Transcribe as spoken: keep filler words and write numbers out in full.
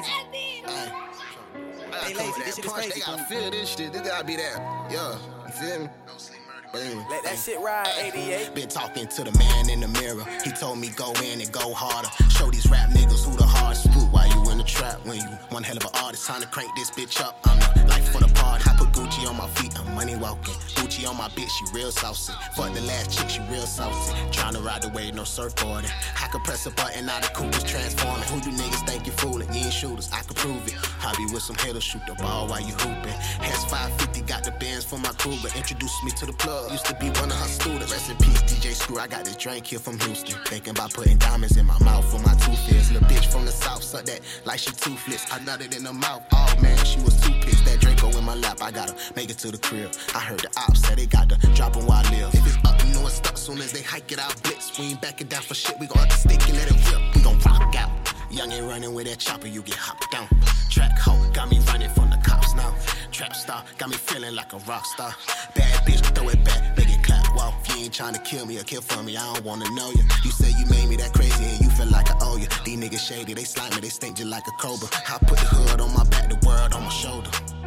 lazy. They lazy. This shit is crazy. They gotta feel this shit. This gotta be that. Yeah, you feel me? Let that shit ride, eighty-eight. Been talking to the man in the mirror. He told me go in and go harder. Show these rap niggas who the hardest spook. Why you in the trap when you one hell of an artist? Time to crank this bitch up. I'm the life for the party. I put Gucci on my feet. I'm money walking. Gucci on my bitch. She real saucy. Fuck the last chick. She real saucy. Trying to ride the wave. No surfboarding. I could press a button. Now the coupe is transforming. Who you niggas think you fooling? You ain't shooters. I could prove it. I be with some hitters. Shoot the ball while you hooping. Has five fifty. Got the bands for my crew. But introduced me to the plug. Used to be one of her students. Rest in peace, D J Screw. I got this drink here from Houston. Thinking about putting diamonds in my mouth for my tooth is. Little bitch from the south, suck that like she toothless. I nutted in her mouth. Oh man, she was too pissed. That Draco in my lap, I gotta make it to the crib. I heard the ops say they got the drop on where I live. If it's up, you know it's stuck. Soon as they hike it out, blitz. We ain't backing down for shit. We gon' up the stick and let it rip. We gon' rock out. Young ain't running with that chopper, you get hopped down. Track hoe, got me running from the cops now. Trap star, got me feeling like a rock star. Bad bitch, throw it back, make it clap, walk. You ain't tryna kill me or kill for me, I don't wanna know you. You say you made me that crazy and you feel like I owe you. These niggas shady, they slimy, they stink just like a cobra. I put the hood on my back, the world on my shoulder.